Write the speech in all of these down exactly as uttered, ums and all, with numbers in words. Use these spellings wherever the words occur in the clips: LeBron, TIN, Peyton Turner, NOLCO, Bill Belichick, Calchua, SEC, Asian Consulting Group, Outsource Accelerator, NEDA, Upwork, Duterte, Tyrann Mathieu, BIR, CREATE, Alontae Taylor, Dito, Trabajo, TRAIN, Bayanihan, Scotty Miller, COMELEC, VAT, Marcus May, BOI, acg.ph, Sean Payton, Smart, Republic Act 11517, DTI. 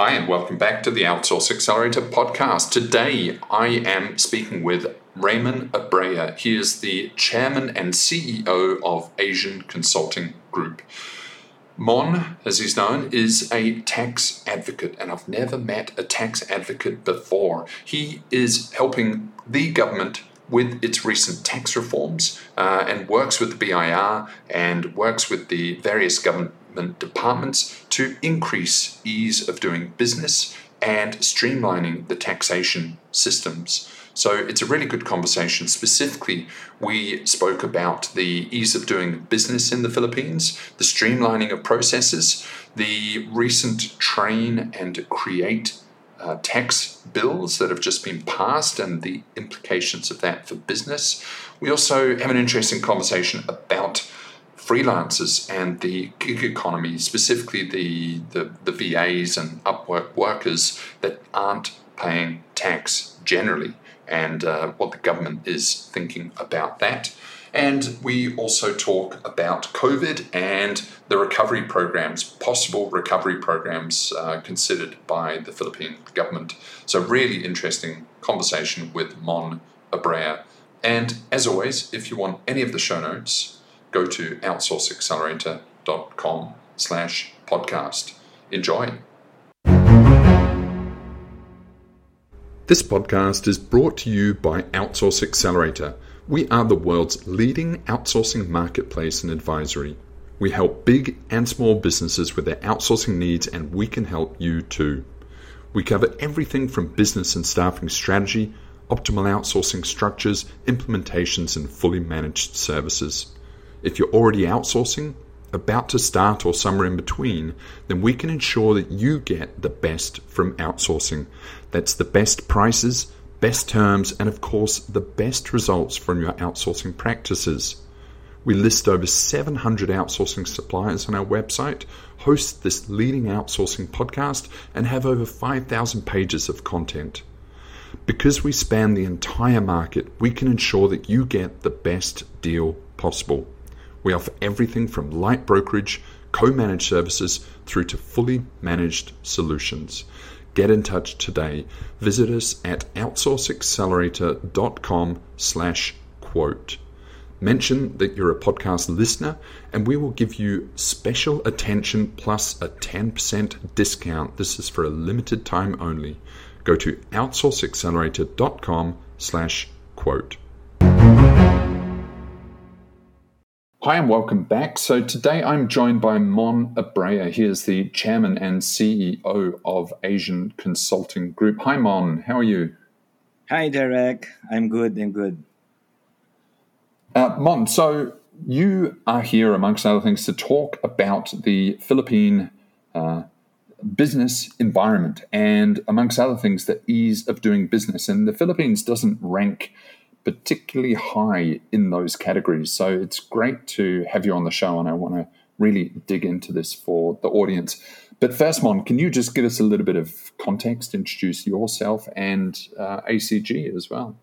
Hi, and welcome back to the Outsource Accelerator podcast. Today, I am speaking with Raymond Abrea. He is the chairman and C E O of Asian Consulting Group. Mon, as he's known, is a tax advocate, and I've never met a tax advocate before. He is helping the government with its recent tax reforms uh, and works with the B I R and works with the various government departments to increase ease of doing business and streamlining the taxation systems. So it's a really good conversation. Specifically, we spoke about the ease of doing business in the Philippines, the streamlining of processes, the recent TRAIN and CREATE uh, tax bills that have just been passed and the implications of that for business. We also have an interesting conversation about freelancers and the gig economy, specifically the, the, the V As and Upwork workers that aren't paying tax generally, and uh, what the government is thinking about that. And we also talk about COVID and the recovery programs, possible recovery programs uh, considered by the Philippine government. So really interesting conversation with Mon Abrea. And as always, if you want any of the show notes, go to outsourceaccelerator.com slash podcast. Enjoy. This podcast is brought to you by Outsource Accelerator. We are the world's leading outsourcing marketplace and advisory. We help big and small businesses with their outsourcing needs, and we can help you too. We cover everything from business and staffing strategy, optimal outsourcing structures, implementations, and fully managed services. If you're already outsourcing, about to start, or somewhere in between, then we can ensure that you get the best from outsourcing. That's the best prices, best terms, and of course, the best results from your outsourcing practices. We list over seven hundred outsourcing suppliers on our website, host this leading outsourcing podcast, and have over five thousand pages of content. Because we span the entire market, we can ensure that you get the best deal possible. We offer everything from light brokerage, co-managed services, through to fully managed solutions. Get in touch today. Visit us at outsourceaccelerator.com slash quote. Mention that you're a podcast listener and we will give you special attention plus a ten percent discount. This is for a limited time only. Go to outsourceaccelerator.com slash quote. Hi and welcome back. So today I'm joined by Mon Abrea. He is the chairman and C E O of Asian Consulting Group. Hi Mon, how are you? Hi Derek, I'm good, I'm good. Uh, Mon, so you are here amongst other things to talk about the Philippine uh, business environment and amongst other things the ease of doing business. And the Philippines doesn't rank particularly high in those categories. So it's great to have you on the show, and I want to really dig into this for the audience. But first, Mon, can you just give us a little bit of context, introduce yourself and uh, A C G as well?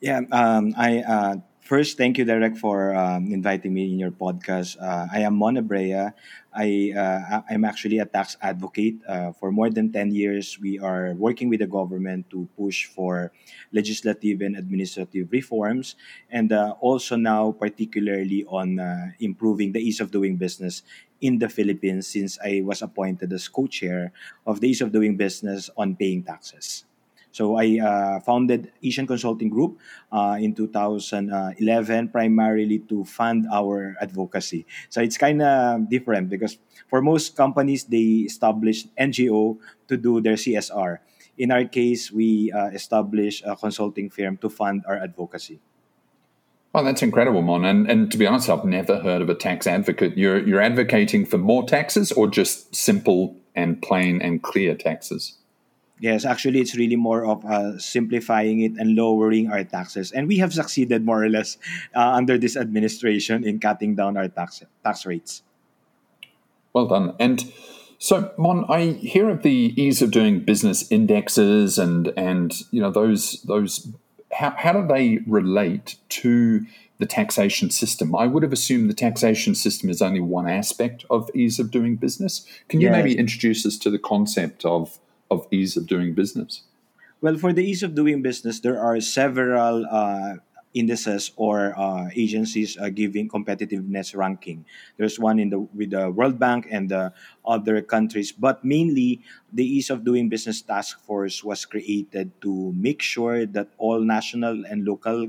Yeah, um, I uh, first, thank you, Derek, for um, inviting me in your podcast. Uh, I am Mon Abrea. I, uh, I'm actually a tax advocate. Uh, for more than ten years, we are working with the government to push for legislative and administrative reforms, and uh, also now particularly on uh, improving the ease of doing business in the Philippines, since I was appointed as co-chair of the Ease of Doing Business on Paying Taxes. So I uh, founded Asian Consulting Group uh, in two thousand eleven, primarily to fund our advocacy. So it's kind of different because for most companies, they establish N G O to do their C S R. In our case, we uh, established a consulting firm to fund our advocacy. Well, that's incredible, Mon. And, and to be honest, I've never heard of a tax advocate. You're, you're advocating for more taxes, or just simple and plain and clear taxes? Yes, actually, it's really more of uh, simplifying it and lowering our taxes. And we have succeeded more or less uh, under this administration in cutting down our tax tax rates. Well done. And so, Mon, I hear of the ease of doing business indexes and, and you know, those, those how, how do they relate to the taxation system. I would have assumed the taxation system is only one aspect of ease of doing business. Can you yes. maybe introduce us to the concept of, of ease of doing business? Well, for the ease of doing business, there are several uh, indices or uh, agencies uh, giving competitiveness ranking. There's one in the with the World Bank and the other countries, but mainly the Ease of Doing Business Task Force was created to make sure that all national and local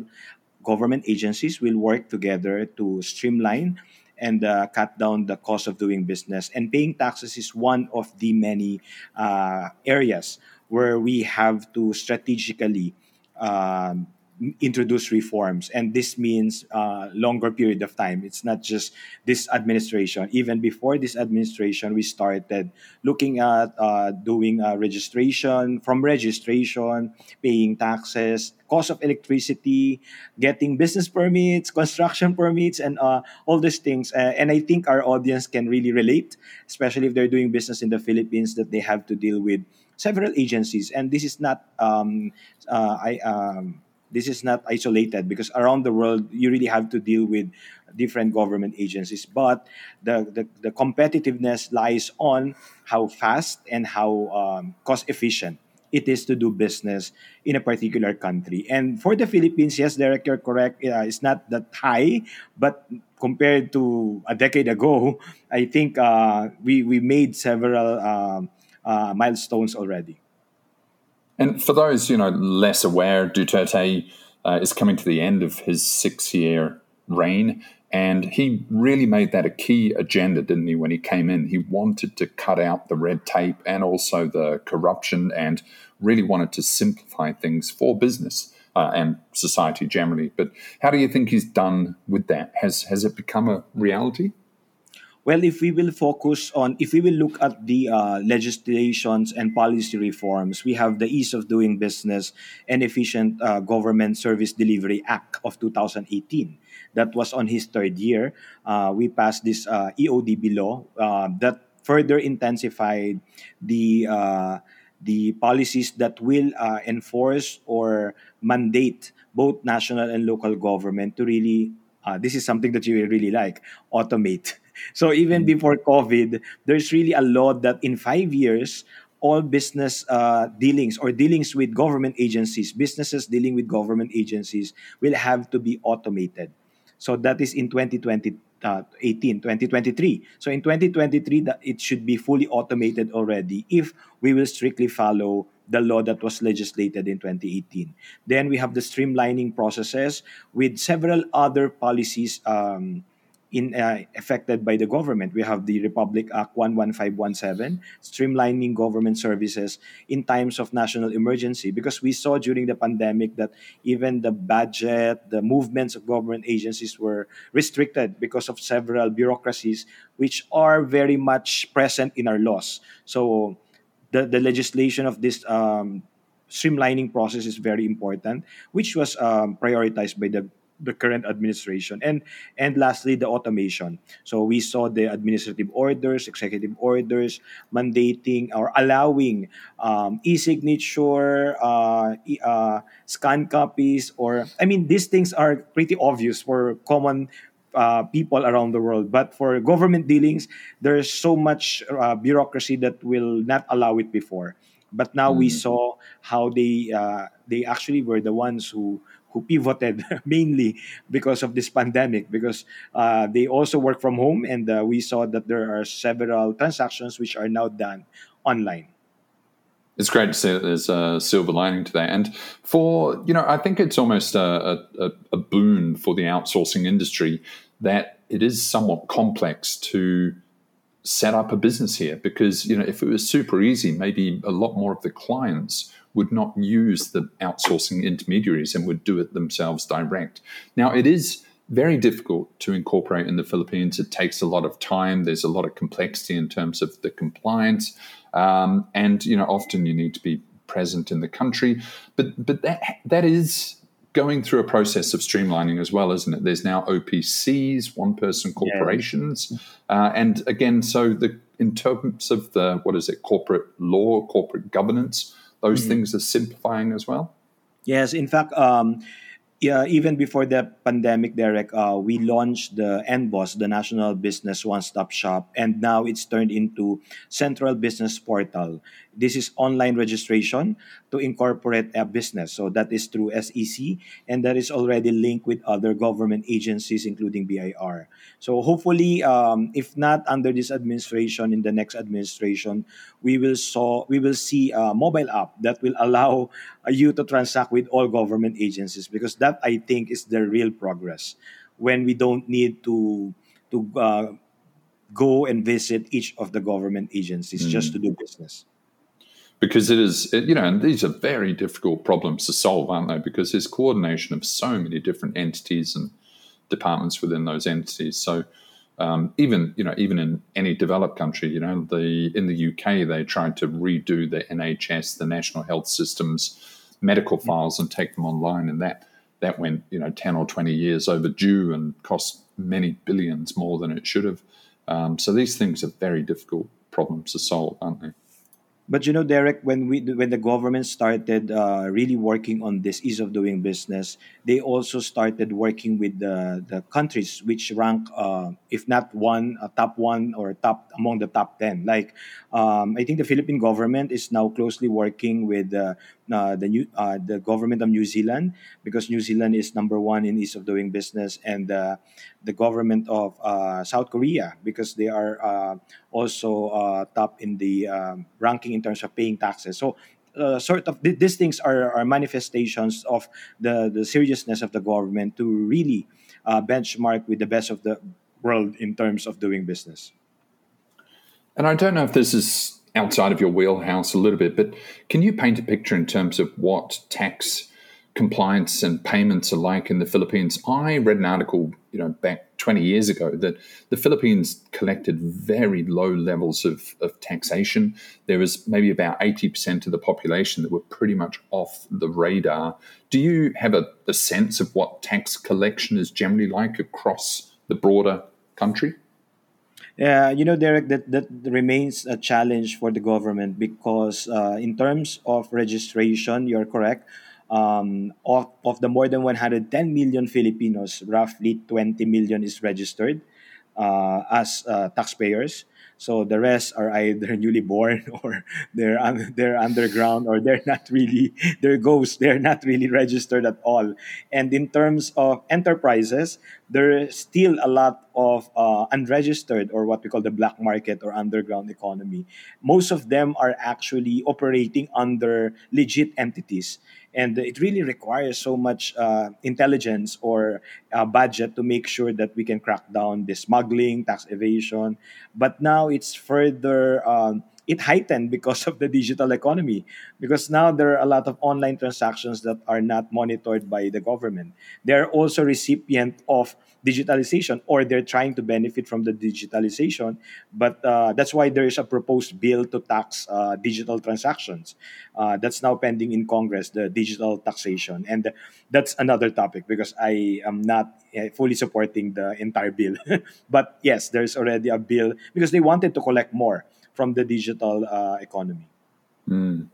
government agencies will work together to streamline and uh, cut down the cost of doing business. And paying taxes is one of the many uh, areas where we have to strategically uh, introduce reforms. And this means a uh, longer period of time. It's not just this administration. Even before this administration, we started looking at uh, doing a registration, from registration, paying taxes, cost of electricity, getting business permits, construction permits, and uh, all these things. Uh, and I think our audience can really relate, especially if they're doing business in the Philippines, that they have to deal with several agencies. And this is not... Um, uh, I. Um, This is not isolated, because around the world, you really have to deal with different government agencies. But the, the, the competitiveness lies on how fast and how um, cost-efficient it is to do business in a particular country. And for the Philippines, yes, Derek, you're correct. Uh, it's not that high, but compared to a decade ago, I think uh, we, we made several uh, uh, milestones already. And for those, you know, less aware, Duterte uh, is coming to the end of his six-year reign, and he really made that a key agenda, didn't he, when he came in? He wanted to cut out the red tape and also the corruption, and really wanted to simplify things for business uh, and society generally. But how do you think he's done with that? Has has it become a reality? Well, if we will focus on, if we will look at the uh, legislations and policy reforms, we have the Ease of Doing Business and Efficient uh, Government Service Delivery Act of two thousand eighteen. That was on his third year. Uh, we passed this uh, E O D B law uh, that further intensified the uh, the policies that will uh, enforce or mandate both national and local government to really, uh, this is something that you will really like, automate. So even before COVID, there's really a law that in five years, all business uh, dealings or dealings with government agencies, businesses dealing with government agencies will have to be automated. So that is in twenty twenty, uh, eighteen, twenty twenty-three. So in twenty twenty-three, that it should be fully automated already if we will strictly follow the law that was legislated in twenty eighteen. Then we have the streamlining processes with several other policies um In, uh, affected by the government. We have the Republic Act one one five one seven, streamlining government services in times of national emergency, because we saw during the pandemic that even the budget, the movements of government agencies were restricted because of several bureaucracies which are very much present in our laws. So the, the legislation of this um, streamlining process is very important, which was um, prioritized by the the current administration. And and lastly, the automation. So we saw the administrative orders, executive orders, mandating or allowing um, e-signature, uh, e- uh, scan copies, or, I mean, these things are pretty obvious for common uh, people around the world. But for government dealings, there's so much uh, bureaucracy that will not allow it before. But now mm. we saw how they uh, they actually were the ones who who pivoted mainly because of this pandemic, because uh, they also work from home, and uh, we saw that there are several transactions which are now done online. It's great to see that there's a silver lining to that. And for, you know, I think it's almost a, a, a boon for the outsourcing industry that it is somewhat complex to set up a business here, because, you know, if it was super easy, maybe a lot more of the clients would not use the outsourcing intermediaries and would do it themselves direct. Now, it is very difficult to incorporate in the Philippines. It takes a lot of time. There's a lot of complexity in terms of the compliance. Um, and, you know, often you need to be present in the country. But but that that is going through a process of streamlining as well, isn't it? There's now O P Cs, one-person corporations. Yes. Uh, and again, so the in terms of the, what is it, corporate law, corporate governance, those mm-hmm. things are simplifying as well? Yes. In fact, um, yeah, even before the pandemic, Derek, uh, we launched the N B O S, the National Business One-Stop Shop, and now it's turned into Central Business Portal. This is online registration to incorporate a business. So that is through S E C, and that is already linked with other government agencies, including B I R. So hopefully, um, if not under this administration, in the next administration, we will saw we will see a mobile app that will allow you to transact with all government agencies, because that, I think, is the real progress, when we don't need to to uh, go and visit each of the government agencies mm. just to do business. Because it is, you know, and these are very difficult problems to solve, aren't they? Because there's coordination of so many different entities and departments within those entities. So um, even, you know, even in any developed country, you know, the in the U K, they tried to redo the N H S, the National Health System's medical files and take them online. And that, that went, you know, ten or twenty years overdue and cost many billions more than it should have. Um, so these things are very difficult problems to solve, aren't they? But you know, Derek, when we when the government started uh, really working on this ease of doing business, they also started working with the, the countries which rank, uh, if not one, uh, top one or top among the top ten. Like, um, I think the Philippine government is now closely working with uh, uh, the new uh, the government of New Zealand, because New Zealand is number one in ease of doing business, and uh, the government of uh, South Korea, because they are uh, also uh, top in the uh, ranking in terms of paying taxes. So uh, sort of th- these things are, are manifestations of the, the seriousness of the government to really uh, benchmark with the best of the world in terms of doing business. And I don't know if this is outside of your wheelhouse a little bit, but can you paint a picture in terms of what tax compliance and payments are like in the Philippines? I read an article, you know, back twenty years ago that the Philippines collected very low levels of, of taxation. There was maybe about eighty percent of the population that were pretty much off the radar. Do you have a, a sense of what tax collection is generally like across the broader country? Yeah, you know, Derek, that, that remains a challenge for the government, because uh, in terms of registration, you're correct. Um, of, of the more than one hundred ten million Filipinos, roughly twenty million is registered uh, as uh, taxpayers. So the rest are either newly born, or they're un- they're underground, or they're not really they're ghosts. They're not really registered at all. And in terms of enterprises, there's still a lot of uh, unregistered, or what we call the black market or underground economy. Most of them are actually operating under legit entities. And it really requires so much uh, intelligence or uh, budget to make sure that we can crack down the smuggling, tax evasion. But now it's further... Um, It heightened because of the digital economy, because now there are a lot of online transactions that are not monitored by the government. They're also recipient of digitalization, or they're trying to benefit from the digitalization. But uh, that's why there is a proposed bill to tax uh, digital transactions uh, that's now pending in Congress, the digital taxation. And that's another topic, because I am not fully supporting the entire bill. But yes, there's already a bill, because they wanted to collect more from the digital uh, economy. Mm.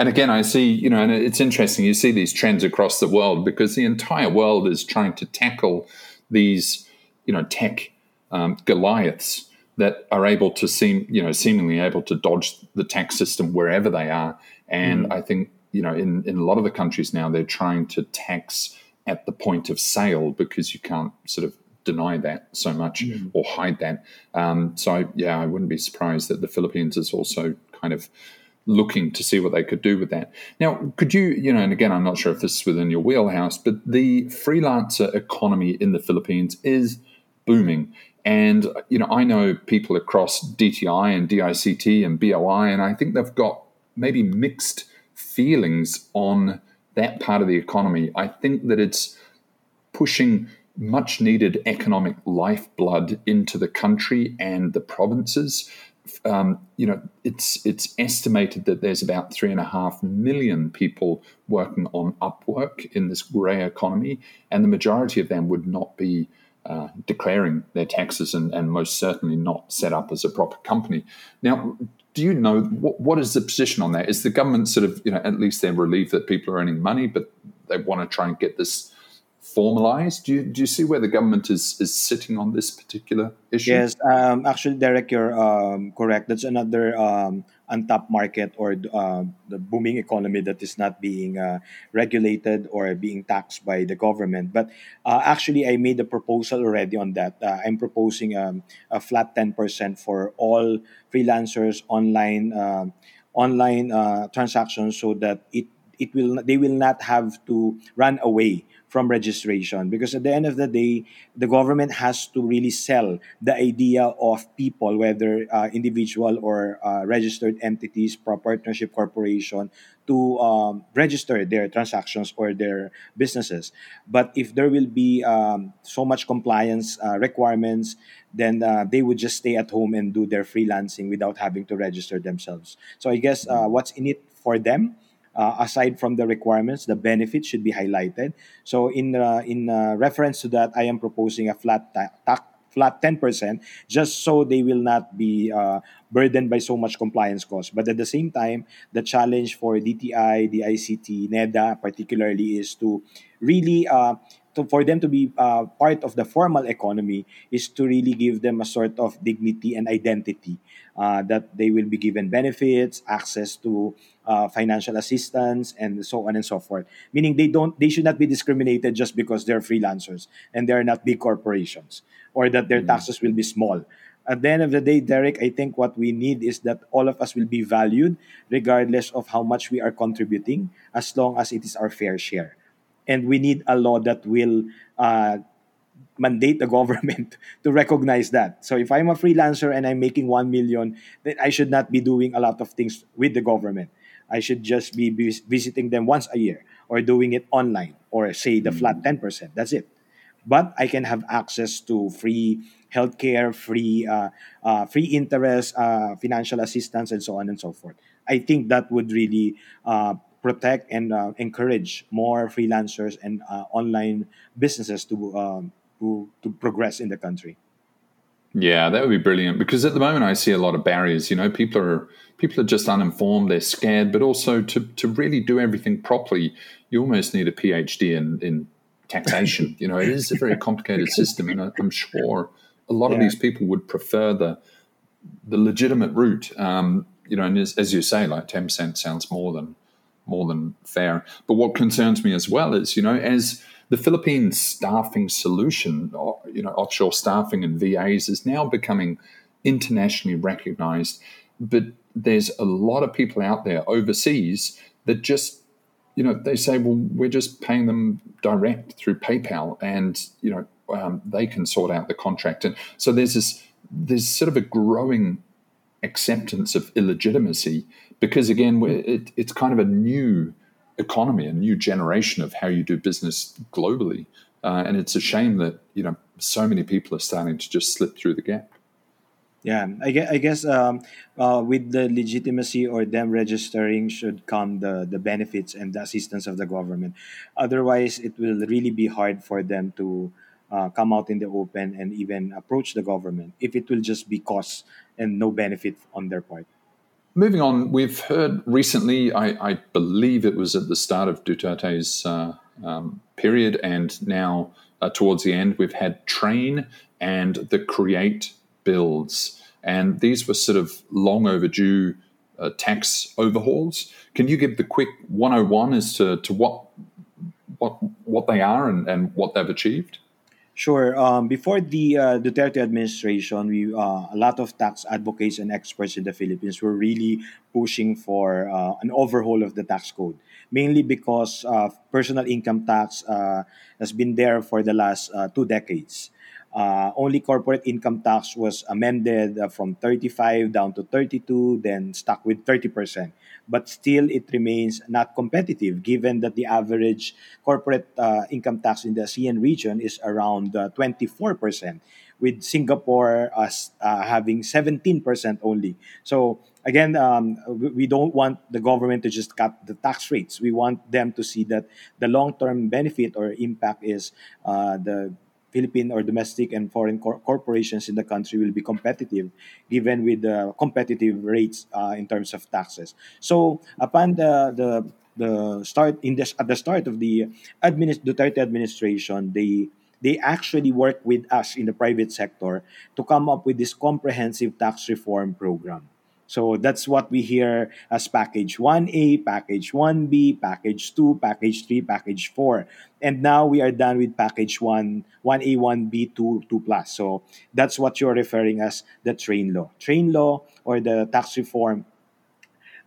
And again, I see, you know, and it's interesting, you see these trends across the world, because the entire world is trying to tackle these, you know, tech um, Goliaths that are able to seem, you know, seemingly able to dodge the tax system wherever they are. And mm. I think, you know, in, in a lot of the countries now, they're trying to tax at the point of sale, because you can't sort of deny that so much mm. or hide that. Um, so, I, yeah, I wouldn't be surprised that the Philippines is also kind of looking to see what they could do with that. Now, could you, you know, and again, I'm not sure if this is within your wheelhouse, but the freelancer economy in the Philippines is booming. And, you know, I know people across D T I and D I C T and B O I, and I think they've got maybe mixed feelings on that part of the economy. I think that it's pushing much needed economic lifeblood into the country and the provinces. Um, you know, it's it's estimated that there's about three and a half million people working on Upwork in this grey economy, and the majority of them would not be uh, declaring their taxes and, and most certainly not set up as a proper company. Now, do you know, what, what is the position on that? Is the government sort of, you know, at least they're relieved that people are earning money, but they want to try and get this formalized? Do you, do you see where the government is, is sitting on this particular issue? Yes, um, actually, Derek, you're um, correct. That's another um, untapped market or uh, the booming economy that is not being uh, regulated or being taxed by the government. But uh, actually, I made a proposal already on that. Uh, I'm proposing um, a flat ten percent for all freelancers, online uh, online uh, transactions, so that it it will they will not have to run away from registration, because at the end of the day, the government has to really sell the idea of people, whether uh, individual or uh, registered entities, partnership corporation, to um, register their transactions or their businesses. But if there will be um, so much compliance uh, requirements, then uh, they would just stay at home and do their freelancing without having to register themselves. So I guess uh, what's in it for them? Uh, aside from the requirements, the benefits should be highlighted. So in uh, in uh, reference to that, I am proposing a flat ta- ta- flat ten percent, just so they will not be uh, burdened by so much compliance costs. But at the same time, the challenge for D T I, the I C T, NEDA particularly, is to really uh, to, for them to be uh, part of the formal economy, is to really give them a sort of dignity and identity, uh, that they will be given benefits, access to Uh, financial assistance, and so on and so forth. Meaning they don't, they should not be discriminated just because they're freelancers and they're not big corporations, or that their mm-hmm. taxes will be small. At the end of the day, Derek, I think what we need is that all of us will be valued regardless of how much we are contributing, as long as it is our fair share. And we need a law that will uh, mandate the government to recognize that. So if I'm a freelancer and I'm making one million, then I should not be doing a lot of things with the government. I should just be visiting them once a year, or doing it online, or say the flat ten percent. That's it. But I can have access to free healthcare, free uh, uh, free interest, uh, financial assistance, and so on and so forth. I think that would really uh, protect and uh, encourage more freelancers and uh, online businesses to, um, to to progress in the country. Yeah, that would be brilliant, because at the moment I see a lot of barriers. You know, people are people are just uninformed, they're scared, but also to, to really do everything properly, you almost need a PhD in, in taxation. You know, it is a very complicated system, and I'm sure a lot yeah. of these people would prefer the the legitimate route. Um, you know, and as, as you say, like ten percent sounds more than more than fair. But what concerns me as well is, you know, as the Philippine staffing solution, or, you know, offshore staffing and V As, is now becoming internationally recognized. But there's a lot of people out there overseas that just, you know, they say, well, we're just paying them direct through PayPal, and, you know, um, they can sort out the contract. And so there's this, there's sort of a growing acceptance of illegitimacy, because, again, it, it's kind of a new economy, a new generation of how you do business globally, uh, and it's a shame that, you know, so many people are starting to just slip through the gap. Yeah, I guess, I guess um, uh, with the legitimacy or them registering should come the, the benefits and the assistance of the government. Otherwise, it will really be hard for them to uh, come out in the open and even approach the government, if it will just be costs and no benefit on their part. Moving on, we've heard recently, I, I believe it was at the start of Duterte's uh, um, period, and now uh, towards the end, we've had TRAIN and the CREATE bills. And these were sort of long overdue uh, tax overhauls. Can you give the quick one oh one as to, to what, what, what they are and, and what they've achieved? Sure. Um, before the uh, Duterte administration, we uh, a lot of tax advocates and experts in the Philippines were really pushing for uh, an overhaul of the tax code, mainly because uh, personal income tax uh, has been there for the last uh, two decades. Uh, only corporate income tax was amended uh, from thirty-five down to thirty-two, then stuck with thirty percent. But still, it remains not competitive, given that the average corporate uh, income tax in the ASEAN region is around uh, twenty-four percent, with Singapore as, uh, having seventeen percent only. So again, um, we don't want the government to just cut the tax rates. We want them to see that the long-term benefit or impact is uh, the Philippine or domestic and foreign cor- corporations in the country will be competitive, given with the uh, competitive rates uh, in terms of taxes. So upon the, the the start in this at the start of the administ- Duterte administration, they they actually worked with us in the private sector to come up with this comprehensive tax reform program. So that's what we hear as package one A, package one B, package two, package three, package four. And now we are done with package one, one A, one B, two, two plus. So that's what you're referring as the train law. Train law or the tax reform,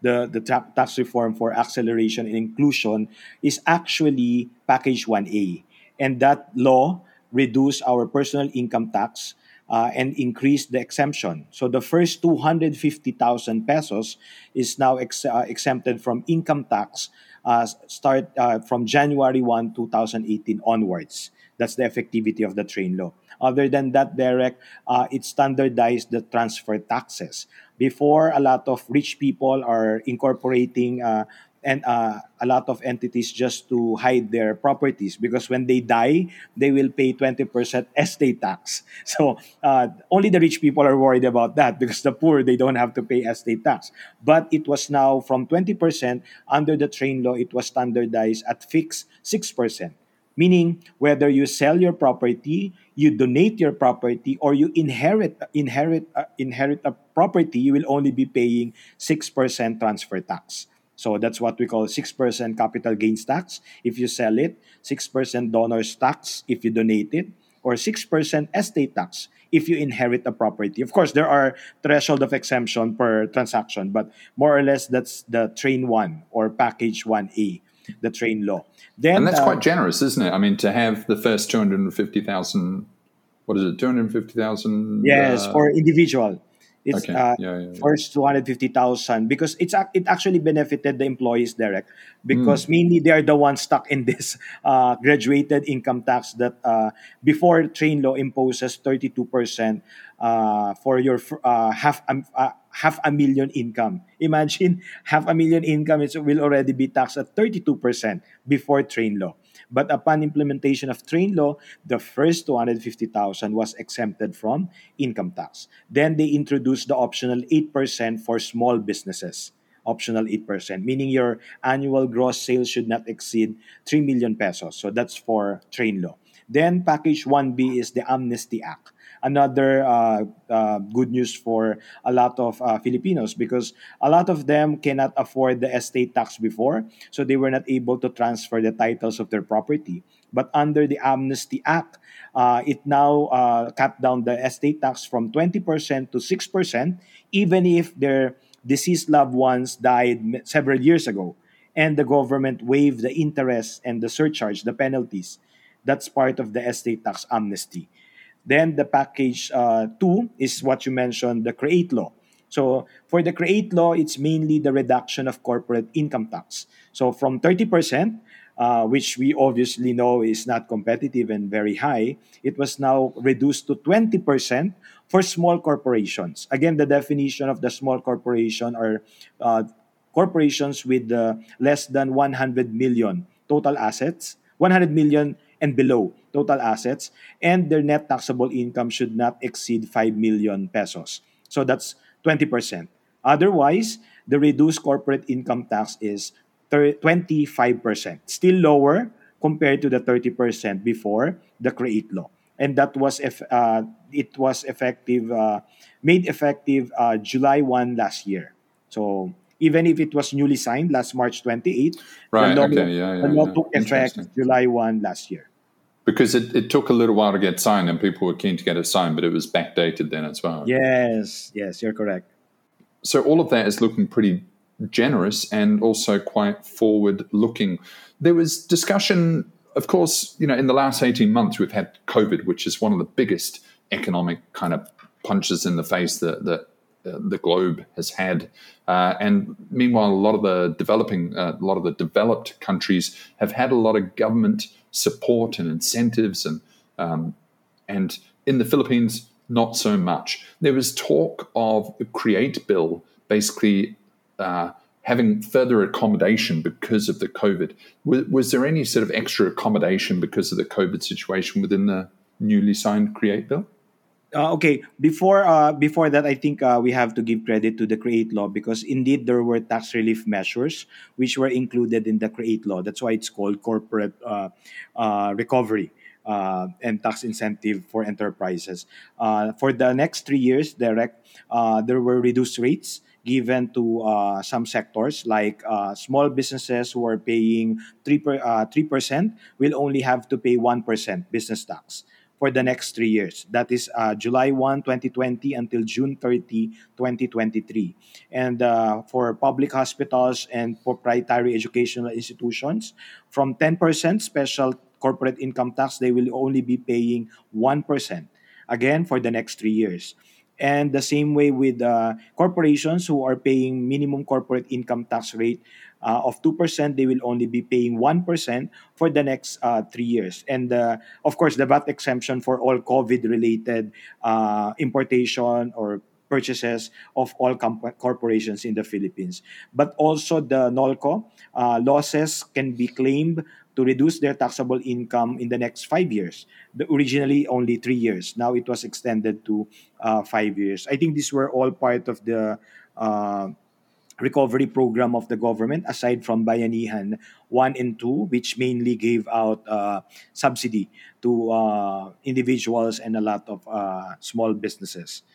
the, the tra- tax reform for acceleration and inclusion is actually package one A. And that law reduced our personal income tax Uh, and increase the exemption. So the first two hundred fifty thousand pesos is now ex- uh, exempted from income tax uh, start uh, from January first, twenty eighteen onwards. That's the effectivity of the train law. Other than that, Derek, uh, it standardized the transfer taxes. Before, a lot of rich people are incorporating uh, and uh, a lot of entities just to hide their properties, because when they die, they will pay twenty percent estate tax. So uh, only the rich people are worried about that, because the poor, they don't have to pay estate tax. But it was now from twenty percent under the train law, it was standardized at fixed six percent. Meaning, whether you sell your property, you donate your property, or you inherit inherit uh, inherit a property, you will only be paying six percent transfer tax. So that's what we call six percent capital gains tax if you sell it, six percent donor's tax if you donate it, or six percent estate tax if you inherit a property. Of course, there are threshold of exemption per transaction, but more or less that's the train one or package one A, the train law. Then, and that's uh, quite generous, isn't it? I mean, to have the first two hundred fifty thousand, what is it, two hundred fifty thousand? Yes, uh, for individual. It's okay. uh, yeah, yeah, yeah. First two hundred fifty thousand, because it's it actually benefited the employees, Derek, because mm. mainly they are the ones stuck in this uh, graduated income tax that uh, before train law imposes thirty-two percent uh, for your uh, half um, uh, half a million income. Imagine half a million income is, will already be taxed at thirty-two percent before train law. But upon implementation of train law, the first two hundred fifty thousand was exempted from income tax. Then they introduced the optional eight percent for small businesses, optional eight percent, meaning your annual gross sales should not exceed three million pesos. So that's for train law. Then package one B is the Amnesty Act. Another uh, uh, good news for a lot of uh, Filipinos, because a lot of them cannot afford the estate tax before, so they were not able to transfer the titles of their property. But under the Amnesty Act, uh, it now uh, cut down the estate tax from twenty percent to six percent, even if their deceased loved ones died several years ago, and the government waived the interest and the surcharge, the penalties. That's part of the estate tax amnesty. Then the package uh, two is what you mentioned, the CREATE law. So for the CREATE law, it's mainly the reduction of corporate income tax. So from thirty percent, uh, which we obviously know is not competitive and very high, it was now reduced to twenty percent for small corporations. Again, the definition of the small corporation are uh, corporations with uh, less than one hundred million total assets, one hundred million and below total assets, and their net taxable income should not exceed five million pesos. So that's twenty percent. Otherwise, the reduced corporate income tax is twenty-five percent, still lower compared to the thirty percent before the CREATE law. And that was uh, it was effective, uh, made effective uh, July first last year. So even if it was newly signed last March twenty-eighth, right, the law, okay, yeah, yeah, the law yeah. took effect July first last year. Because it, it took a little while to get signed, and people were keen to get it signed, but it was backdated then as well. Yes, yes, you're correct. So all of that is looking pretty generous and also quite forward-looking. There was discussion, of course, you know, in the last eighteen months we've had COVID, which is one of the biggest economic kind of punches in the face that, that uh, the globe has had. Uh, and meanwhile, a lot of the developing, uh, a lot of the developed countries have had a lot of government support and incentives, and um, and in the Philippines, not so much. There was talk of a CREATE bill basically uh, having further accommodation because of the COVID. Was, was there any sort of extra accommodation because of the COVID situation within the newly signed CREATE bill? Uh, okay, before uh, before that, I think uh, we have to give credit to the CREATE law, because indeed there were tax relief measures which were included in the CREATE law. That's why it's called corporate uh, uh, recovery uh, and tax incentive for enterprises. Uh, for the next three years, direct, uh, there were reduced rates given to uh, some sectors, like uh, small businesses who are paying three percent will only have to pay one percent business tax for the next three years. That is uh, July first, twenty twenty until June thirtieth, twenty twenty-three. And uh, for public hospitals and proprietary educational institutions, from ten percent special corporate income tax, they will only be paying one percent, again, for the next three years. And the same way with uh, corporations who are paying minimum corporate income tax rate Uh, of two percent, they will only be paying one percent for the next uh, three years. And uh, of course, the V A T exemption for all COVID-related uh, importation or purchases of all comp- corporations in the Philippines. But also the NOLCO, uh, losses can be claimed to reduce their taxable income in the next five years. The, originally, only three years. Now it was extended to uh, five years. I think these were all part of the Uh, recovery program of the government, aside from Bayanihan one and two, which mainly gave out uh, subsidy to uh, individuals and a lot of uh, small businesses.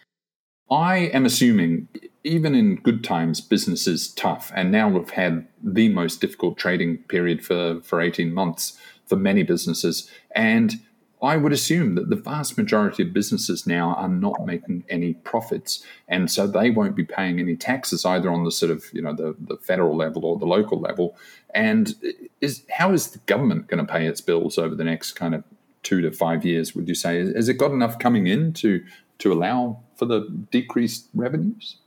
I am assuming, even in good times, business is tough, and now we've had the most difficult trading period for, for eighteen months for many businesses, and I would assume that the vast majority of businesses now are not making any profits, and so they won't be paying any taxes either on the sort of, you know, the, the federal level or the local level. And is how is the government going to pay its bills over the next kind of two to five years, would you say? Has it got enough coming in to, to allow for the decreased revenues?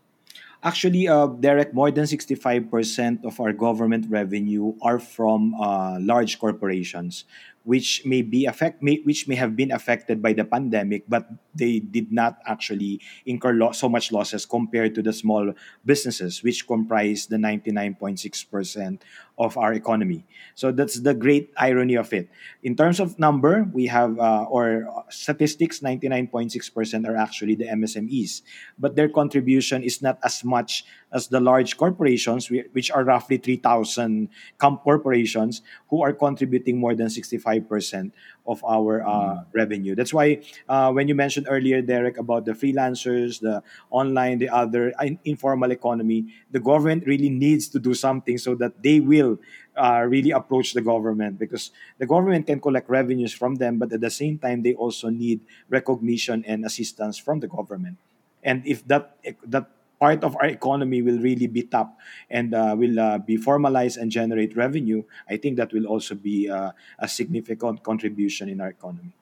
Actually, uh, Derek, more than sixty-five percent of our government revenue are from uh, large corporations, which may be affect, may, which may have been affected by the pandemic, but they did not actually incur lo- so much losses compared to the small businesses, which comprise the ninety-nine point six percent of our economy. So that's the great irony of it. In terms of number, we have, uh, or statistics, ninety-nine point six percent are actually the M S M Es, but their contribution is not as much as the large corporations, which are roughly three thousand comp corporations who are contributing more than sixty-five percent of our uh, mm. revenue. That's why uh, when you mentioned earlier, Derek, about the freelancers, the online, the other in- informal economy, the government really needs to do something so that they will uh, really approach the government, because the government can collect revenues from them, but at the same time, they also need recognition and assistance from the government. And if that that part of our economy will really be tapped and uh, will uh, be formalized and generate revenue, I think that will also be uh, a significant contribution in our economy.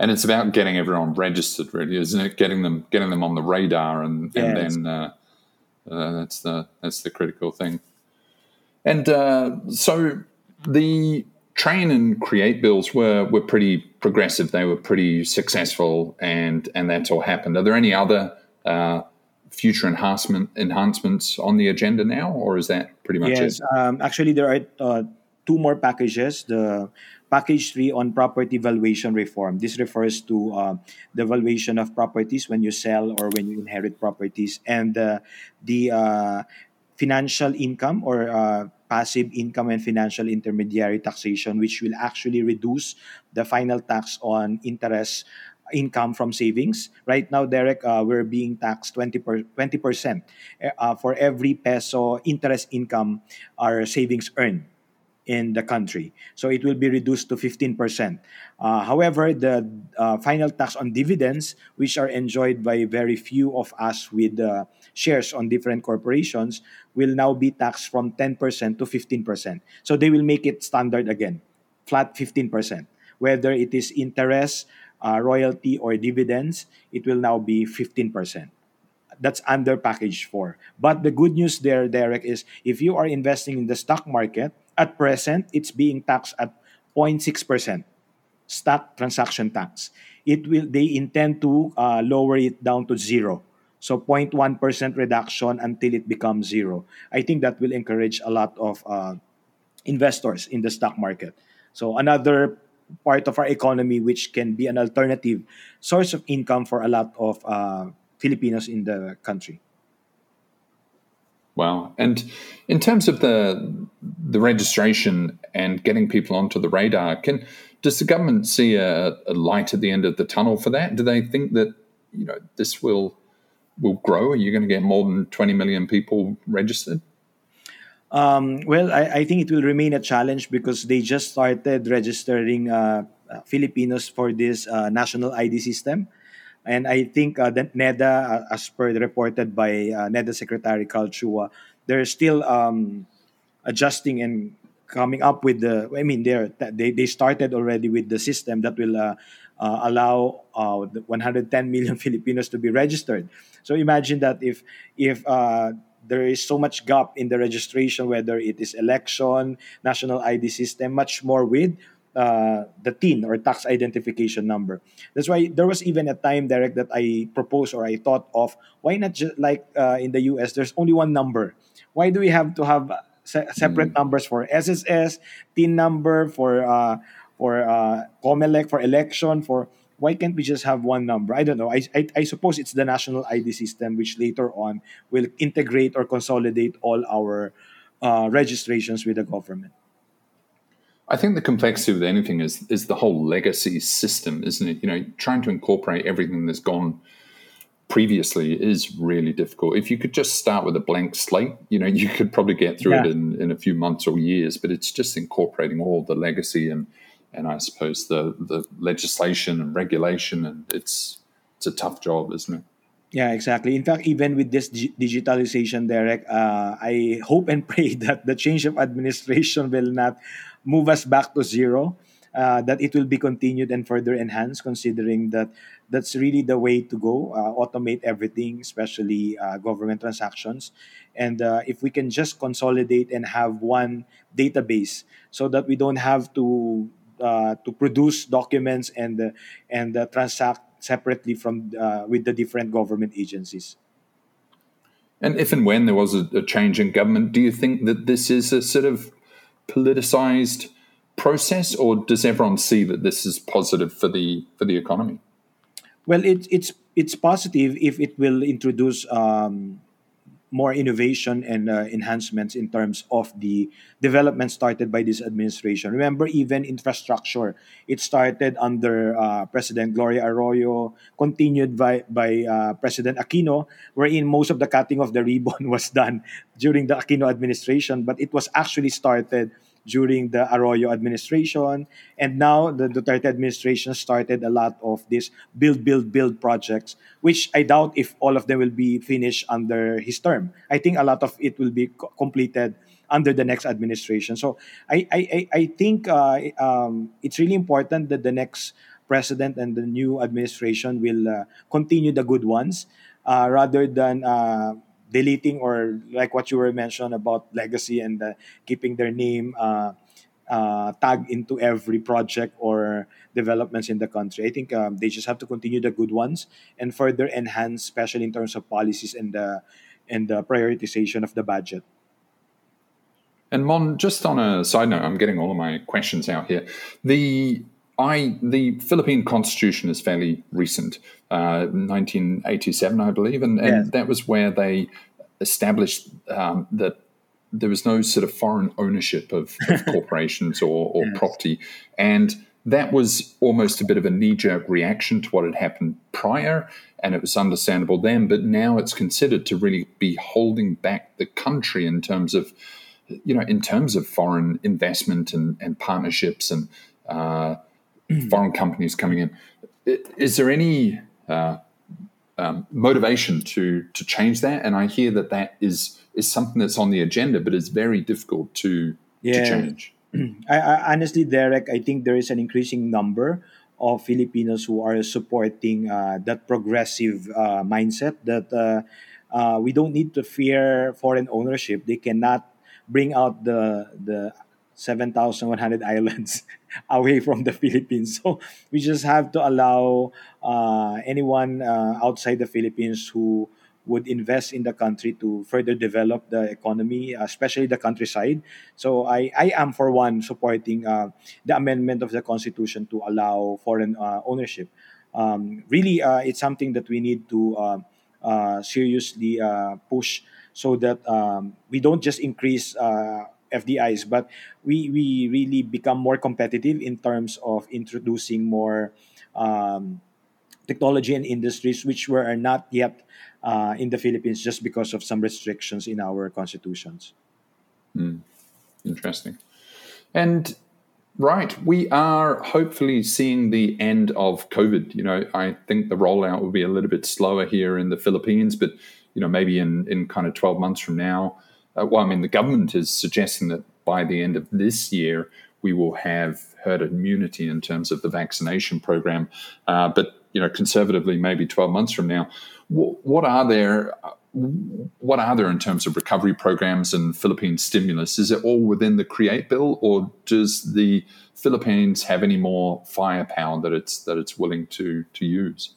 And it's about getting everyone registered, really, isn't it? Getting them, getting them on the radar, and, and yes. then uh, uh, that's the that's the critical thing. And uh, so the Train and CREATE bills were were pretty progressive. They were pretty successful, and and that's all happened. Are there any other Uh, future enhancement enhancements on the agenda now, or is that pretty much yes, it? Yes, um, actually there are uh, two more packages. The package three on property valuation reform. This refers to uh, the valuation of properties when you sell or when you inherit properties, and uh, the uh, financial income or uh, passive income and financial intermediary taxation, which will actually reduce the final tax on interest income from savings. Right now, Derek, uh, we're being taxed twenty percent uh, for every peso interest income our savings earn in the country. So it will be reduced to fifteen percent. Uh, however, the uh, final tax on dividends, which are enjoyed by very few of us with uh, shares on different corporations, will now be taxed from ten percent to fifteen percent. So they will make it standard again, flat fifteen percent. Whether it is interest, Uh, royalty or dividends, it will now be fifteen percent. That's under package four. But the good news there, Derek, is if you are investing in the stock market, at present, it's being taxed at zero point six percent stock transaction tax. It will. They intend to uh, lower it down to zero. So zero point one percent reduction until it becomes zero. I think that will encourage a lot of uh, investors in the stock market. So another part of our economy, which can be an alternative source of income for a lot of uh, Filipinos in the country. Wow. And in terms of the the registration and getting people onto the radar, can does the government see a, a light at the end of the tunnel for that? Do they think that, you know, this will will grow? Are you going to get more than twenty million people registered? Um, well, I, I think it will remain a challenge because they just started registering uh, Filipinos for this uh, national I D system. And I think uh, that NEDA, uh, as per reported by uh, NEDA Secretary Calchua, they're still um, adjusting and coming up with the, I mean, they're, they they started already with the system that will uh, uh, allow uh, one hundred ten million Filipinos to be registered. So imagine that if, if uh, there is so much gap in the registration, whether it is election, national I D system, much more with Uh, the T I N or tax identification number. That's why there was even a time, Derek, that I proposed or I thought of, why not just like uh, in the U S, there's only one number. Why do we have to have se- separate mm. numbers for S S S, T I N number, for uh, for uh, COMELEC, for election, for why can't we just have one number? I don't know. I, I I suppose it's the national I D system, which later on will integrate or consolidate all our uh, registrations with the government. I think the complexity with anything is is the whole legacy system, isn't it? You know, trying to incorporate everything that's gone previously is really difficult. If you could just start with a blank slate, you know, you could probably get through yeah. it in, in a few months or years, but it's just incorporating all the legacy and, and I suppose the, the legislation and regulation, and it's it's a tough job, isn't it? Yeah, exactly. In fact, even with this digitalization, Derek, uh, I hope and pray that the change of administration will not move us back to zero, uh, that it will be continued and further enhanced, considering that that's really the way to go, uh, automate everything, especially uh, government transactions. And uh, if we can just consolidate and have one database so that we don't have to uh, to produce documents and, uh, and uh, transact separately from uh, with the different government agencies. And if and when there was a, a change in government, do you think that this is a sort of politicized process, or does everyone see that this is positive for the for the economy? Well, it, it's it's positive if it will introduce um, more innovation and uh, enhancements in terms of the development started by this administration. Remember, even infrastructure, it started under uh, President Gloria Arroyo, continued by, by uh, President Aquino, wherein most of the cutting of the ribbon was done during the Aquino administration, but it was actually started during the Arroyo administration. And now the Duterte administration started a lot of these build, build, build projects, which I doubt if all of them will be finished under his term. I think a lot of it will be co- completed under the next administration. So I I, I think uh, um, it's really important that the next president and the new administration will uh, continue the good ones uh, rather than... Uh, deleting or like what you were mentioned about legacy and uh, keeping their name uh, uh, tagged into every project or developments in the country. I think um, they just have to continue the good ones and further enhance, especially in terms of policies and the and the prioritization of the budget. And Mon, just on a side note, I'm getting all of my questions out here. The I the Philippine Constitution is fairly recent, uh, nineteen eighty-seven, I believe, and, and yes. that was where they established um, that there was no sort of foreign ownership of, of corporations or, or yes. property, and that was almost a bit of a knee-jerk reaction to what had happened prior, and it was understandable then, but now it's considered to really be holding back the country in terms of, you know, in terms of foreign investment and, and partnerships and uh, foreign companies coming in. Is there any uh, um, motivation to to change that? And I hear that that is is something that's on the agenda, but it's very difficult to yeah. to change. I, I, honestly, Derek, I think there is an increasing number of Filipinos who are supporting uh, that progressive uh, mindset that uh, uh, we don't need to fear foreign ownership. They cannot bring out the the seven thousand one hundred islands away from the Philippines. So we just have to allow uh, anyone uh, outside the Philippines who would invest in the country to further develop the economy, especially the countryside. So I, I am, for one, supporting uh, the amendment of the Constitution to allow foreign uh, ownership. Um, really, uh, it's something that we need to uh, uh, seriously uh, push so that um, we don't just increase uh, F D Is, but we, we really become more competitive in terms of introducing more um, technology and industries which were not yet uh, in the Philippines just because of some restrictions in our constitutions. Mm. Interesting. And right, we are hopefully seeing the end of COVID. You know, I think the rollout will be a little bit slower here in the Philippines, but, you know, maybe in, in kind of twelve months from now, uh, well, I mean, the government is suggesting that by the end of this year, we will have herd immunity in terms of the vaccination program. Uh, but, you know, conservatively, maybe twelve months from now, w- what are there, what are there in terms of recovery programs and Philippine stimulus? Is it all within the CREATE bill, or does the Philippines have any more firepower that it's that it's willing to to use?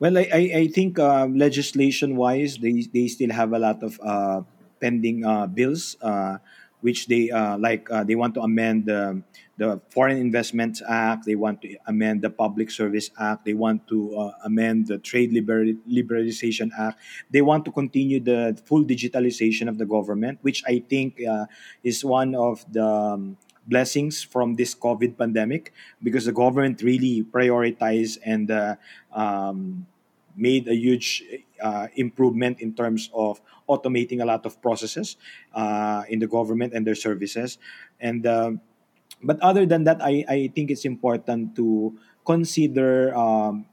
Well, I, I think uh, legislation-wise, they they still have a lot of uh, pending uh, bills, uh, which they uh, like. Uh, they want to amend the, the Foreign Investments Act. They want to amend the Public Service Act. They want to uh, amend the Trade Liber- Liberalization Act. They want to continue the full digitalization of the government, which I think uh, is one of the um, blessings from this COVID pandemic, because the government really prioritized and uh, um, made a huge uh, improvement in terms of automating a lot of processes uh, in the government and their services. And uh, but other than that, I, I think it's important to consider, um,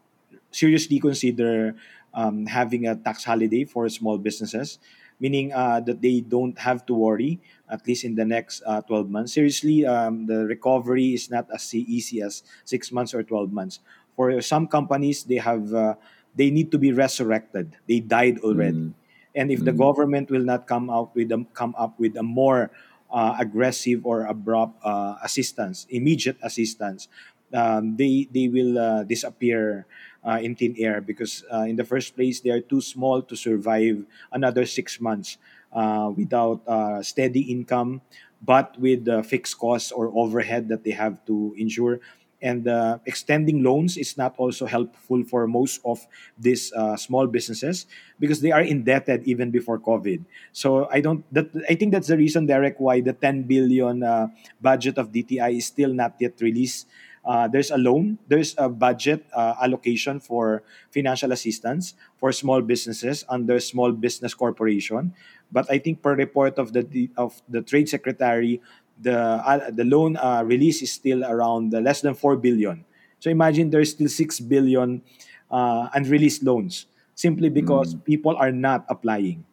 seriously consider um, having a tax holiday for small businesses, meaning uh, that they don't have to worry, at least in the next uh, twelve months. Seriously, um, the recovery is not as easy as six months or twelve months. For some companies, they have... Uh, They need to be resurrected. They died already, mm. and if mm. the government will not come out with a, come up with a more uh, aggressive or abrupt uh, assistance, immediate assistance, um, they they will uh, disappear uh, in thin air, because uh, in the first place they are too small to survive another six months uh, without uh, steady income, but with the fixed costs or overhead that they have to insure. And uh, extending loans is not also helpful for most of these uh, small businesses, because they are indebted even before COVID. So I don't. That, I think that's the reason, Derek, why the ten billion uh, budget of D T I is still not yet released. Uh, there's a loan, there's a budget uh, allocation for financial assistance for small businesses under Small Business Corporation. But I think per report of the of the Trade Secretary, the uh, the loan uh, release is still around uh, less than four billion. So imagine there's still six billion uh, unreleased loans, simply because mm. people are not applying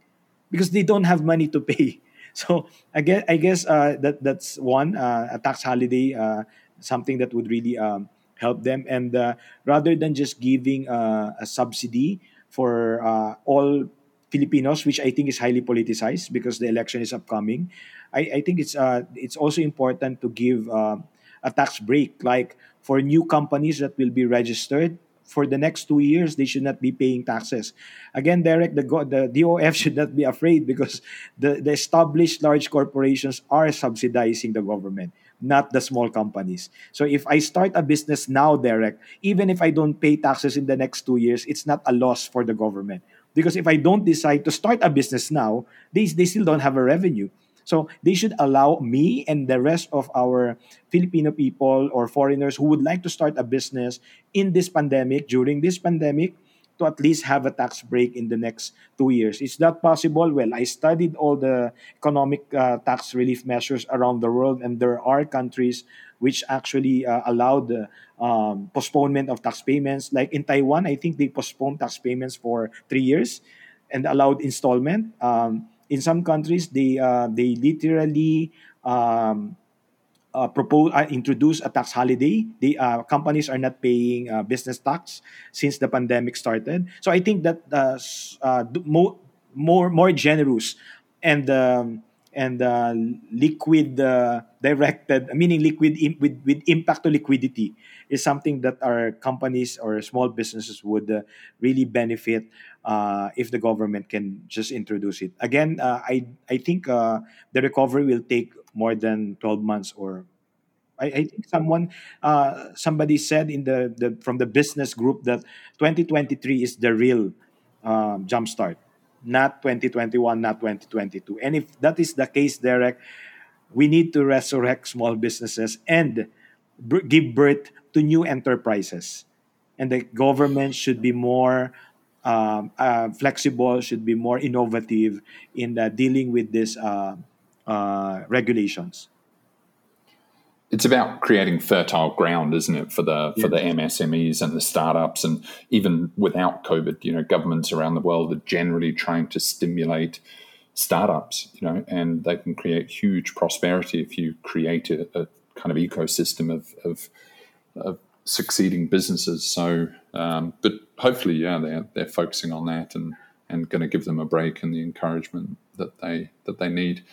because they don't have money to pay. So I guess, I guess uh, that that's one, uh, a tax holiday, uh, something that would really um, help them. And uh, rather than just giving uh, a subsidy for uh, all Filipinos, which I think is highly politicized because the election is upcoming, I, I think it's uh, it's also important to give uh, a tax break. Like for new companies that will be registered for the next two years, they should not be paying taxes. Again, Derek, the, the D O F should not be afraid, because the, the established large corporations are subsidizing the government, not the small companies. So if I start a business now, Derek, even if I don't pay taxes in the next two years, it's not a loss for the government. Because if I don't decide to start a business now, they, they still don't have a revenue. So they should allow me and the rest of our Filipino people or foreigners who would like to start a business in this pandemic, during this pandemic, to at least have a tax break in the next two years. Is that possible? Well, I studied all the economic uh, tax relief measures around the world, and there are countries which actually uh, allowed the um, postponement of tax payments. Like in Taiwan, I think they postponed tax payments for three years and allowed installment. Um, In some countries, they uh, they literally um, uh, propose uh, introduce a tax holiday. The uh, companies are not paying uh, business tax since the pandemic started. So I think that uh, uh, more more more generous and um, and uh, liquid uh, directed, meaning liquid in, with, with impact to liquidity, is something that our companies or small businesses would uh, really benefit uh, if the government can just introduce it. Again, uh, I I think uh, the recovery will take more than twelve months, or I, I think someone uh, somebody said in the, the from the business group that twenty twenty-three is the real uh, jumpstart. Not twenty twenty-one, not twenty twenty-two. And if that is the case, Derek, we need to resurrect small businesses and b- give birth to new enterprises. And the government should be more um, uh, flexible, should be more innovative in uh, dealing with these uh, uh, regulations. It's about creating fertile ground, isn't it, for the for the M S M Es and the startups, and even without COVID, you know, governments around the world are generally trying to stimulate startups, you know, and they can create huge prosperity if you create a, a kind of ecosystem of of, of succeeding businesses. So, um, but hopefully, yeah, they're they're focusing on that and and going to give them a break and the encouragement that they that they need.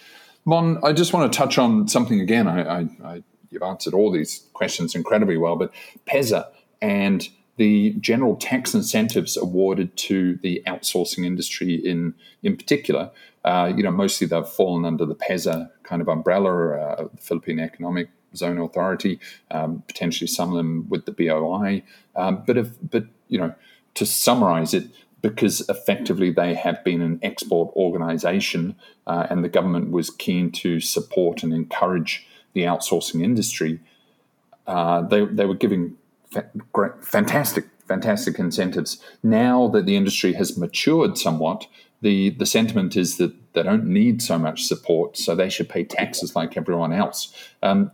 Mon, I just want to touch on something again. I. I, I You've answered all these questions incredibly well, but PESA and the general tax incentives awarded to the outsourcing industry in in particular, uh, you know, mostly they've fallen under the PESA kind of umbrella, uh, the Philippine Economic Zone Authority, um, potentially some of them with the B O I. Um, but, if, but, you know, to summarize it, because effectively they have been an export organization uh, and the government was keen to support and encourage the outsourcing industry, uh, they they were giving fa- great, fantastic, fantastic incentives. Now that the industry has matured somewhat, the, the sentiment is that they don't need so much support, so they should pay taxes like everyone else. Um,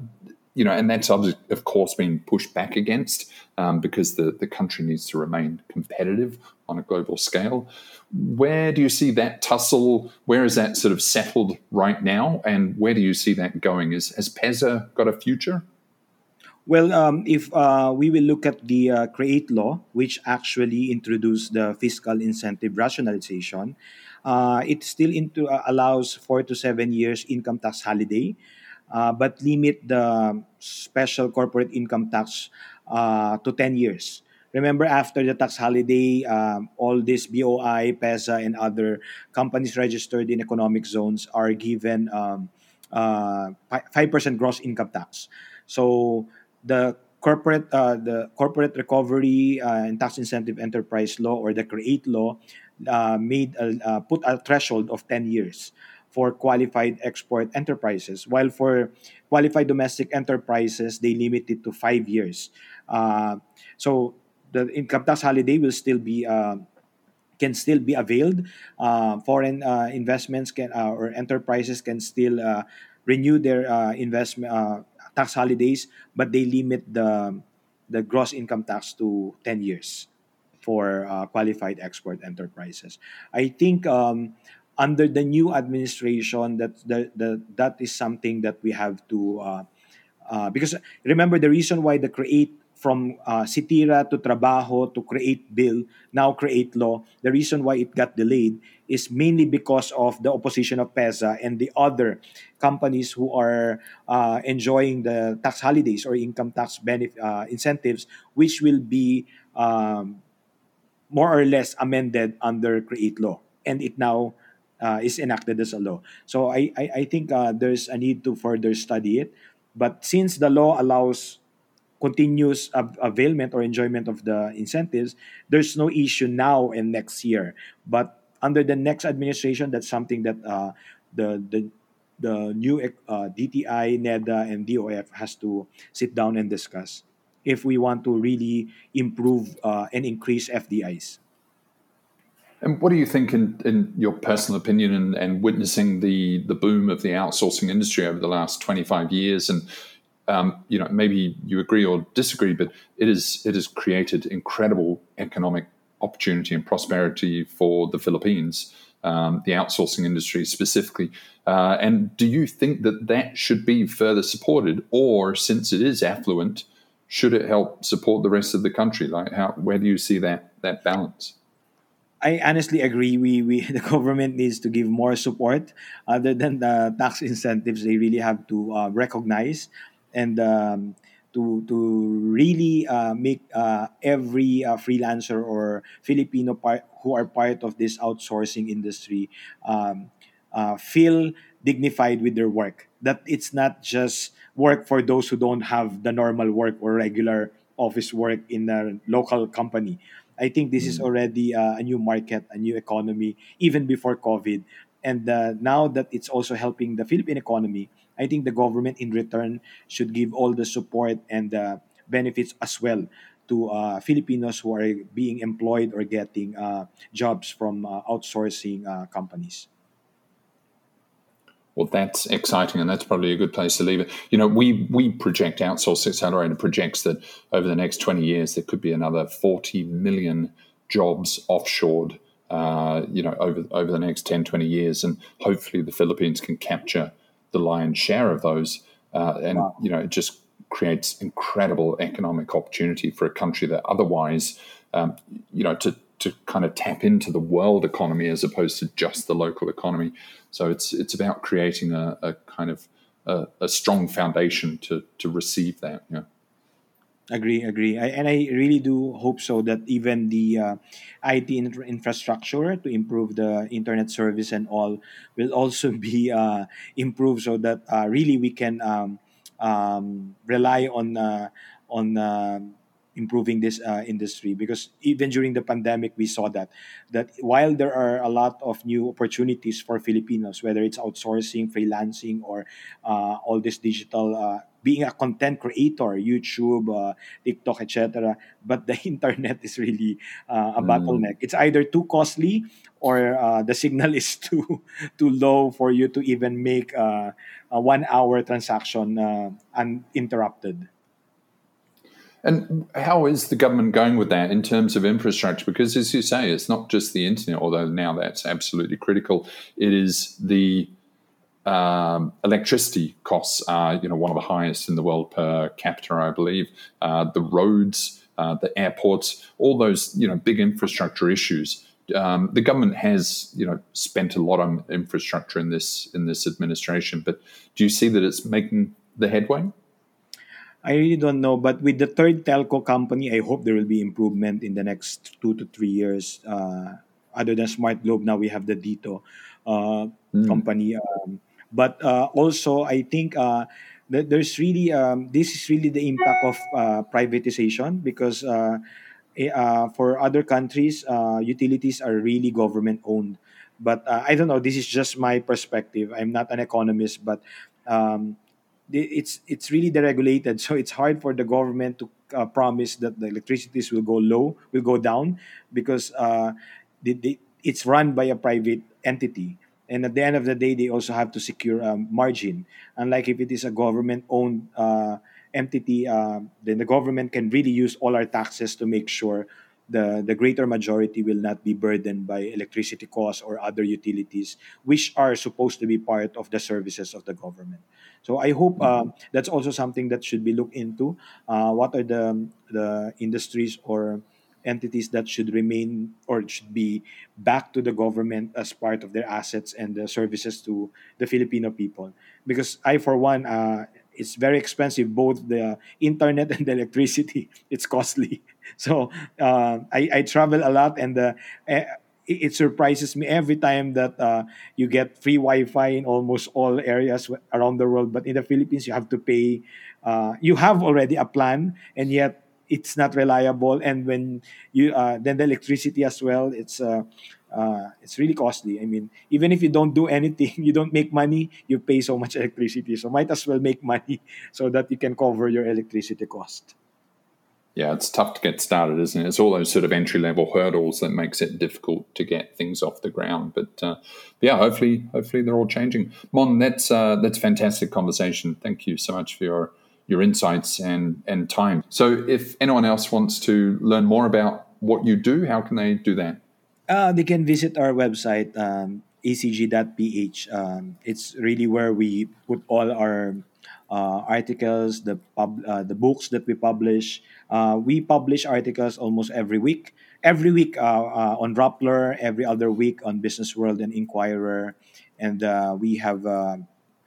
you know, and that's of course been pushed back against um, because the, the country needs to remain competitive on a global scale. Where do you see that tussle? Where is that sort of settled right now? And where do you see that going? Is, has PESA got a future? Well, um, if uh, we will look at the uh, CREATE law, which actually introduced the fiscal incentive rationalization, uh, it still into, uh, allows four to seven years income tax holiday, Uh, but limit the special corporate income tax uh, to ten years. Remember, after the tax holiday, um, all these B O I, PESA, and other companies registered in economic zones are given um, uh, five percent gross income tax. So the corporate uh, the corporate recovery uh, and tax incentive enterprise law, or the CREATE law, uh, made a, uh, put a threshold of ten years for qualified export enterprises, while for qualified domestic enterprises, they limit it to five years. Uh, so the income tax holiday will still be uh, can still be availed. Uh, foreign uh, investments can uh, or enterprises can still uh, renew their uh, investment uh, tax holidays, but they limit the the gross income tax to ten years for uh, qualified export enterprises. I think. Um, Under the new administration, that the, the, that is something that we have to, uh, uh, because remember the reason why the CREATE from uh, Citira to Trabajo to CREATE bill, now CREATE law, the reason why it got delayed is mainly because of the opposition of PESA and the other companies who are uh, enjoying the tax holidays or income tax benef- uh, incentives, which will be um, more or less amended under CREATE law. And it now Uh, is enacted as a law. So I I, I think uh, there's a need to further study it. But since the law allows continuous av- availment or enjoyment of the incentives, there's no issue now and next year. But under the next administration, that's something that uh, the the the new uh, D T I, NEDA, and D O F has to sit down and discuss if we want to really improve uh, and increase F D Is. And what do you think, in, in your personal opinion, and, and witnessing the, the boom of the outsourcing industry over the last twenty-five years? And um, you know, maybe you agree or disagree, but it is it has created incredible economic opportunity and prosperity for the Philippines, um, the outsourcing industry specifically. Uh, and do you think that that should be further supported, or since it is affluent, should it help support the rest of the country? Like, how where do you see that that balance? I honestly agree. We we the government needs to give more support other than the tax incentives. They really have to uh, recognize and um, to to really uh, make uh, every uh, freelancer or Filipino part, who are part of this outsourcing industry um, uh, feel dignified with their work. That it's not just work for those who don't have the normal work or regular office work in a local company. I think this is already uh, a new market, a new economy, even before COVID. And uh, now that it's also helping the Philippine economy, I think the government in return should give all the support and uh, benefits as well to uh, Filipinos who are being employed or getting uh, jobs from uh, outsourcing uh, companies. Well, that's exciting, and that's probably a good place to leave it. You know, we we project, Outsource Accelerator projects that over the next twenty years, there could be another forty million jobs offshored, uh, you know, over over the next ten, twenty years. And hopefully the Philippines can capture the lion's share of those. Uh, and, wow. you know, it just creates incredible economic opportunity for a country that otherwise, um, you know, to to kind of tap into the world economy as opposed to just the local economy. So it's it's about creating a, a kind of a, a strong foundation to to receive that. Yeah. Agree, agree. I, and I really do hope so that even the uh, I T in- infrastructure to improve the internet service and all will also be uh, improved so that uh, really we can um, um, rely on, uh, on uh, improving this uh, industry, because even during the pandemic, we saw that that while there are a lot of new opportunities for Filipinos, whether it's outsourcing, freelancing, or uh, all this digital, uh, being a content creator, YouTube, uh, TikTok, et cetera. But the internet is really uh, a mm. bottleneck. It's either too costly or uh, the signal is too too low for you to even make uh, a one-hour transaction uh, uninterrupted. And how is the government going with that in terms of infrastructure? Because as you say, it's not just the internet, although now that's absolutely critical. It is the um, electricity costs are, you know, one of the highest in the world per capita, I believe. Uh, the roads, uh, the airports, all those, you know, big infrastructure issues. Um, the government has, you know, spent a lot on infrastructure in this in this administration. But do you see that it's making the headway? I really don't know, but with the third telco company, I hope there will be improvement in the next two to three years. Uh, other than Smart Globe, now we have the Dito uh, mm. company. Um, but uh, also, I think uh, that there's really um, this is really the impact of uh, privatization, because uh, uh, for other countries, uh, utilities are really government owned. But uh, I don't know. This is just my perspective. I'm not an economist, but. Um, It's it's really deregulated, so it's hard for the government to uh, promise that the electricities will go low, will go down, because uh, they, they, it's run by a private entity. And at the end of the day, they also have to secure a margin. Unlike if it is a government-owned uh, entity, uh, then the government can really use all our taxes to make sure the, the greater majority will not be burdened by electricity costs or other utilities, which are supposed to be part of the services of the government. So I hope uh, that's also something that should be looked into. Uh, what are the the industries or entities that should remain or should be back to the government as part of their assets and the services to the Filipino people? Because I, for one, uh, it's very expensive, both the internet and the electricity. It's costly. So uh, I, I travel a lot, and the... Uh, it surprises me every time that uh, you get free Wi-Fi in almost all areas around the world. But in the Philippines, you have to pay. Uh, you have already a plan, and yet it's not reliable. And when you uh, then the electricity as well, it's uh, uh, it's really costly. I mean, even if you don't do anything, you don't make money, you pay so much electricity. So might as well make money so that you can cover your electricity cost. Yeah, it's tough to get started, isn't it? It's all those sort of entry-level hurdles that makes it difficult to get things off the ground. But uh, yeah, hopefully, hopefully they're all changing. Mon, that's uh, that's a fantastic conversation. Thank you so much for your your insights and and time. So, if anyone else wants to learn more about what you do, how can they do that? Uh, they can visit our website. Um, A C G dot P H. Um, it's really where we put all our uh, articles, the pub, uh, the books that we publish. Uh, we publish articles almost every week. Every week uh, uh, on Rappler, every other week on Business World and Inquirer. And uh, we have uh,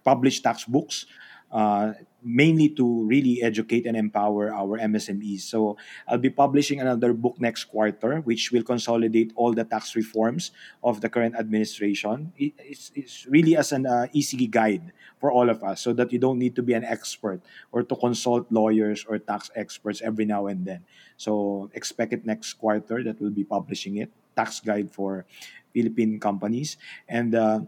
published textbooks uh, mainly to really educate and empower our M S M Es. So I'll be publishing another book next quarter, which will consolidate all the tax reforms of the current administration. It's, it's really as an uh, easy guide for all of us so that you don't need to be an expert or to consult lawyers or tax experts every now and then. So expect it next quarter that we'll be publishing it, tax guide for Philippine companies. And uh,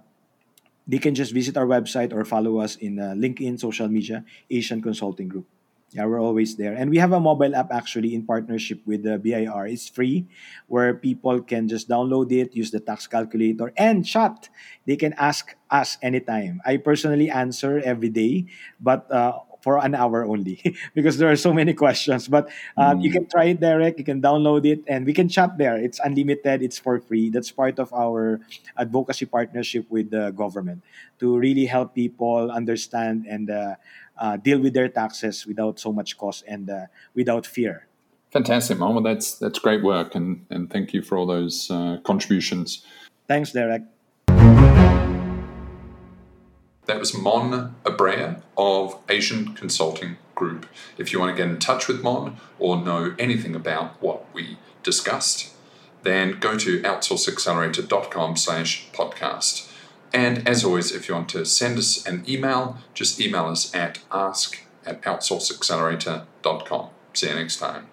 they can just visit our website or follow us in uh, LinkedIn, social media, Asian Consulting Group. Yeah, we're always there. And we have a mobile app actually in partnership with the B I R. It's free, where people can just download it, use the tax calculator, and chat. They can ask us anytime. I personally answer every day, but uh, for an hour only because there are so many questions. But uh, mm. you can try it direct, you can download it, and we can chat there. It's unlimited, it's for free. That's part of our advocacy partnership with the government to really help people understand and uh, Uh, deal with their taxes without so much cost and uh, without fear. Fantastic, Mom. Well, that's that's great work, and, and thank you for all those uh, contributions. Thanks, Derek. That was Mon Abrea of Asian Consulting Group. If you want to get in touch with Mon or know anything about what we discussed, then go to outsource accelerator dot com slash podcast. And as always, if you want to send us an email, just email us at ask at outsource accelerator dot com. See you next time.